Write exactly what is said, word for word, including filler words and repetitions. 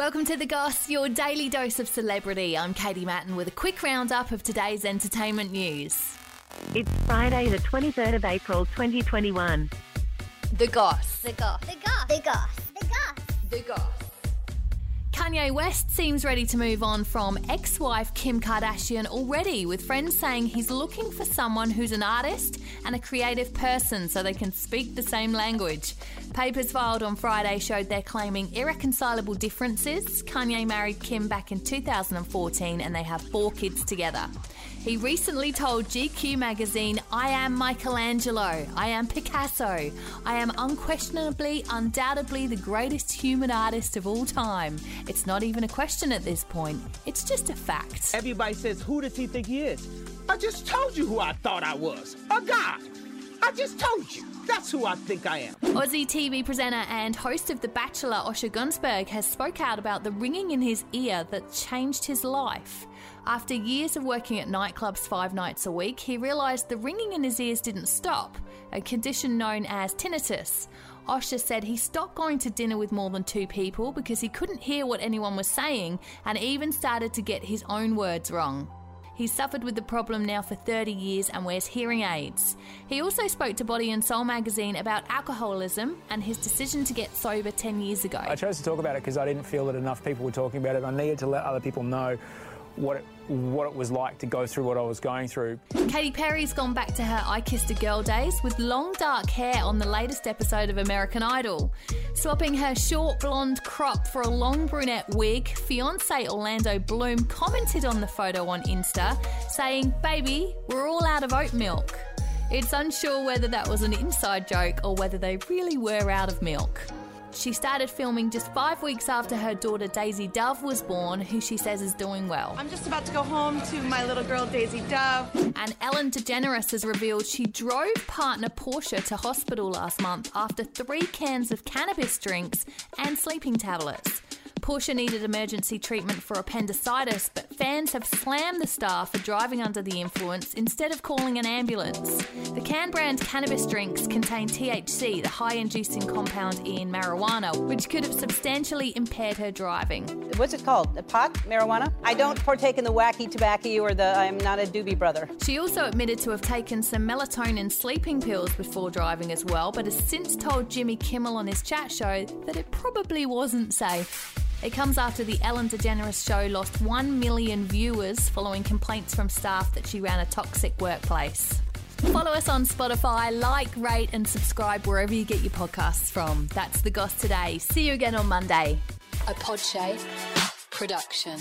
Welcome to The Goss, your daily dose of celebrity. I'm Katie Matten with a quick roundup of today's entertainment news. It's Friday the twenty-third of April twenty twenty-one. The Goss. The Goss. The Goss. The Goss. The Goss. The Goss. Kanye West seems ready to move on from ex-wife Kim Kardashian already, with friends saying he's looking for someone who's an artist and a creative person so they can speak the same language. Papers filed on Friday showed they're claiming irreconcilable differences. Kanye married Kim back in two thousand fourteen and they have four kids together. He recently told G Q magazine, "I am Michelangelo, I am Picasso, I am unquestionably, undoubtedly the greatest human artist of all time. It's not even a question at this point, it's just a fact." Everybody says, who does he think he is? I just told you who I thought I was, a god. I just told you. That's who I think I am. Aussie T V presenter and host of The Bachelor, Osher Gunsberg, has spoke out about the ringing in his ear that changed his life. After years of working at nightclubs five nights a week, he realised the ringing in his ears didn't stop, a condition known as tinnitus. Osher said he stopped going to dinner with more than two people because he couldn't hear what anyone was saying and even started to get his own words wrong. He's suffered with the problem now for thirty years and wears hearing aids. He also spoke to Body and Soul magazine about alcoholism and his decision to get sober ten years ago. I chose to talk about it because I didn't feel that enough people were talking about it. I needed to let other people know what it, what it was like to go through what I was going through. Katy Perry's gone back to her I Kissed a Girl days with long dark hair on the latest episode of American Idol. Swapping her short blonde crop for a long brunette wig, fiancé Orlando Bloom commented on the photo on Insta, saying, "Baby, we're all out of oat milk." It's unsure whether that was an inside joke or whether they really were out of milk. She started filming just five weeks after her daughter Daisy Dove was born, who she says is doing well. "I'm just about to go home to my little girl Daisy Dove." And Ellen DeGeneres has revealed she drove partner Portia to hospital last month after three cans of cannabis drinks and sleeping tablets. Portia needed emergency treatment for appendicitis, but fans have slammed the star for driving under the influence instead of calling an ambulance. The can brand cannabis drinks contain T H C, the high-inducing compound in marijuana, which could have substantially impaired her driving. What's it called? A pot? Marijuana? I don't partake in the wacky tobacco or the I'm not a doobie brother. She also admitted to have taken some melatonin sleeping pills before driving as well, but has since told Jimmy Kimmel on his chat show that it probably wasn't safe. It comes after the Ellen DeGeneres show lost one million viewers following complaints from staff that she ran a toxic workplace. Follow us on Spotify, like, rate and subscribe wherever you get your podcasts from. That's The Goss today. See you again on Monday. A Podshape production.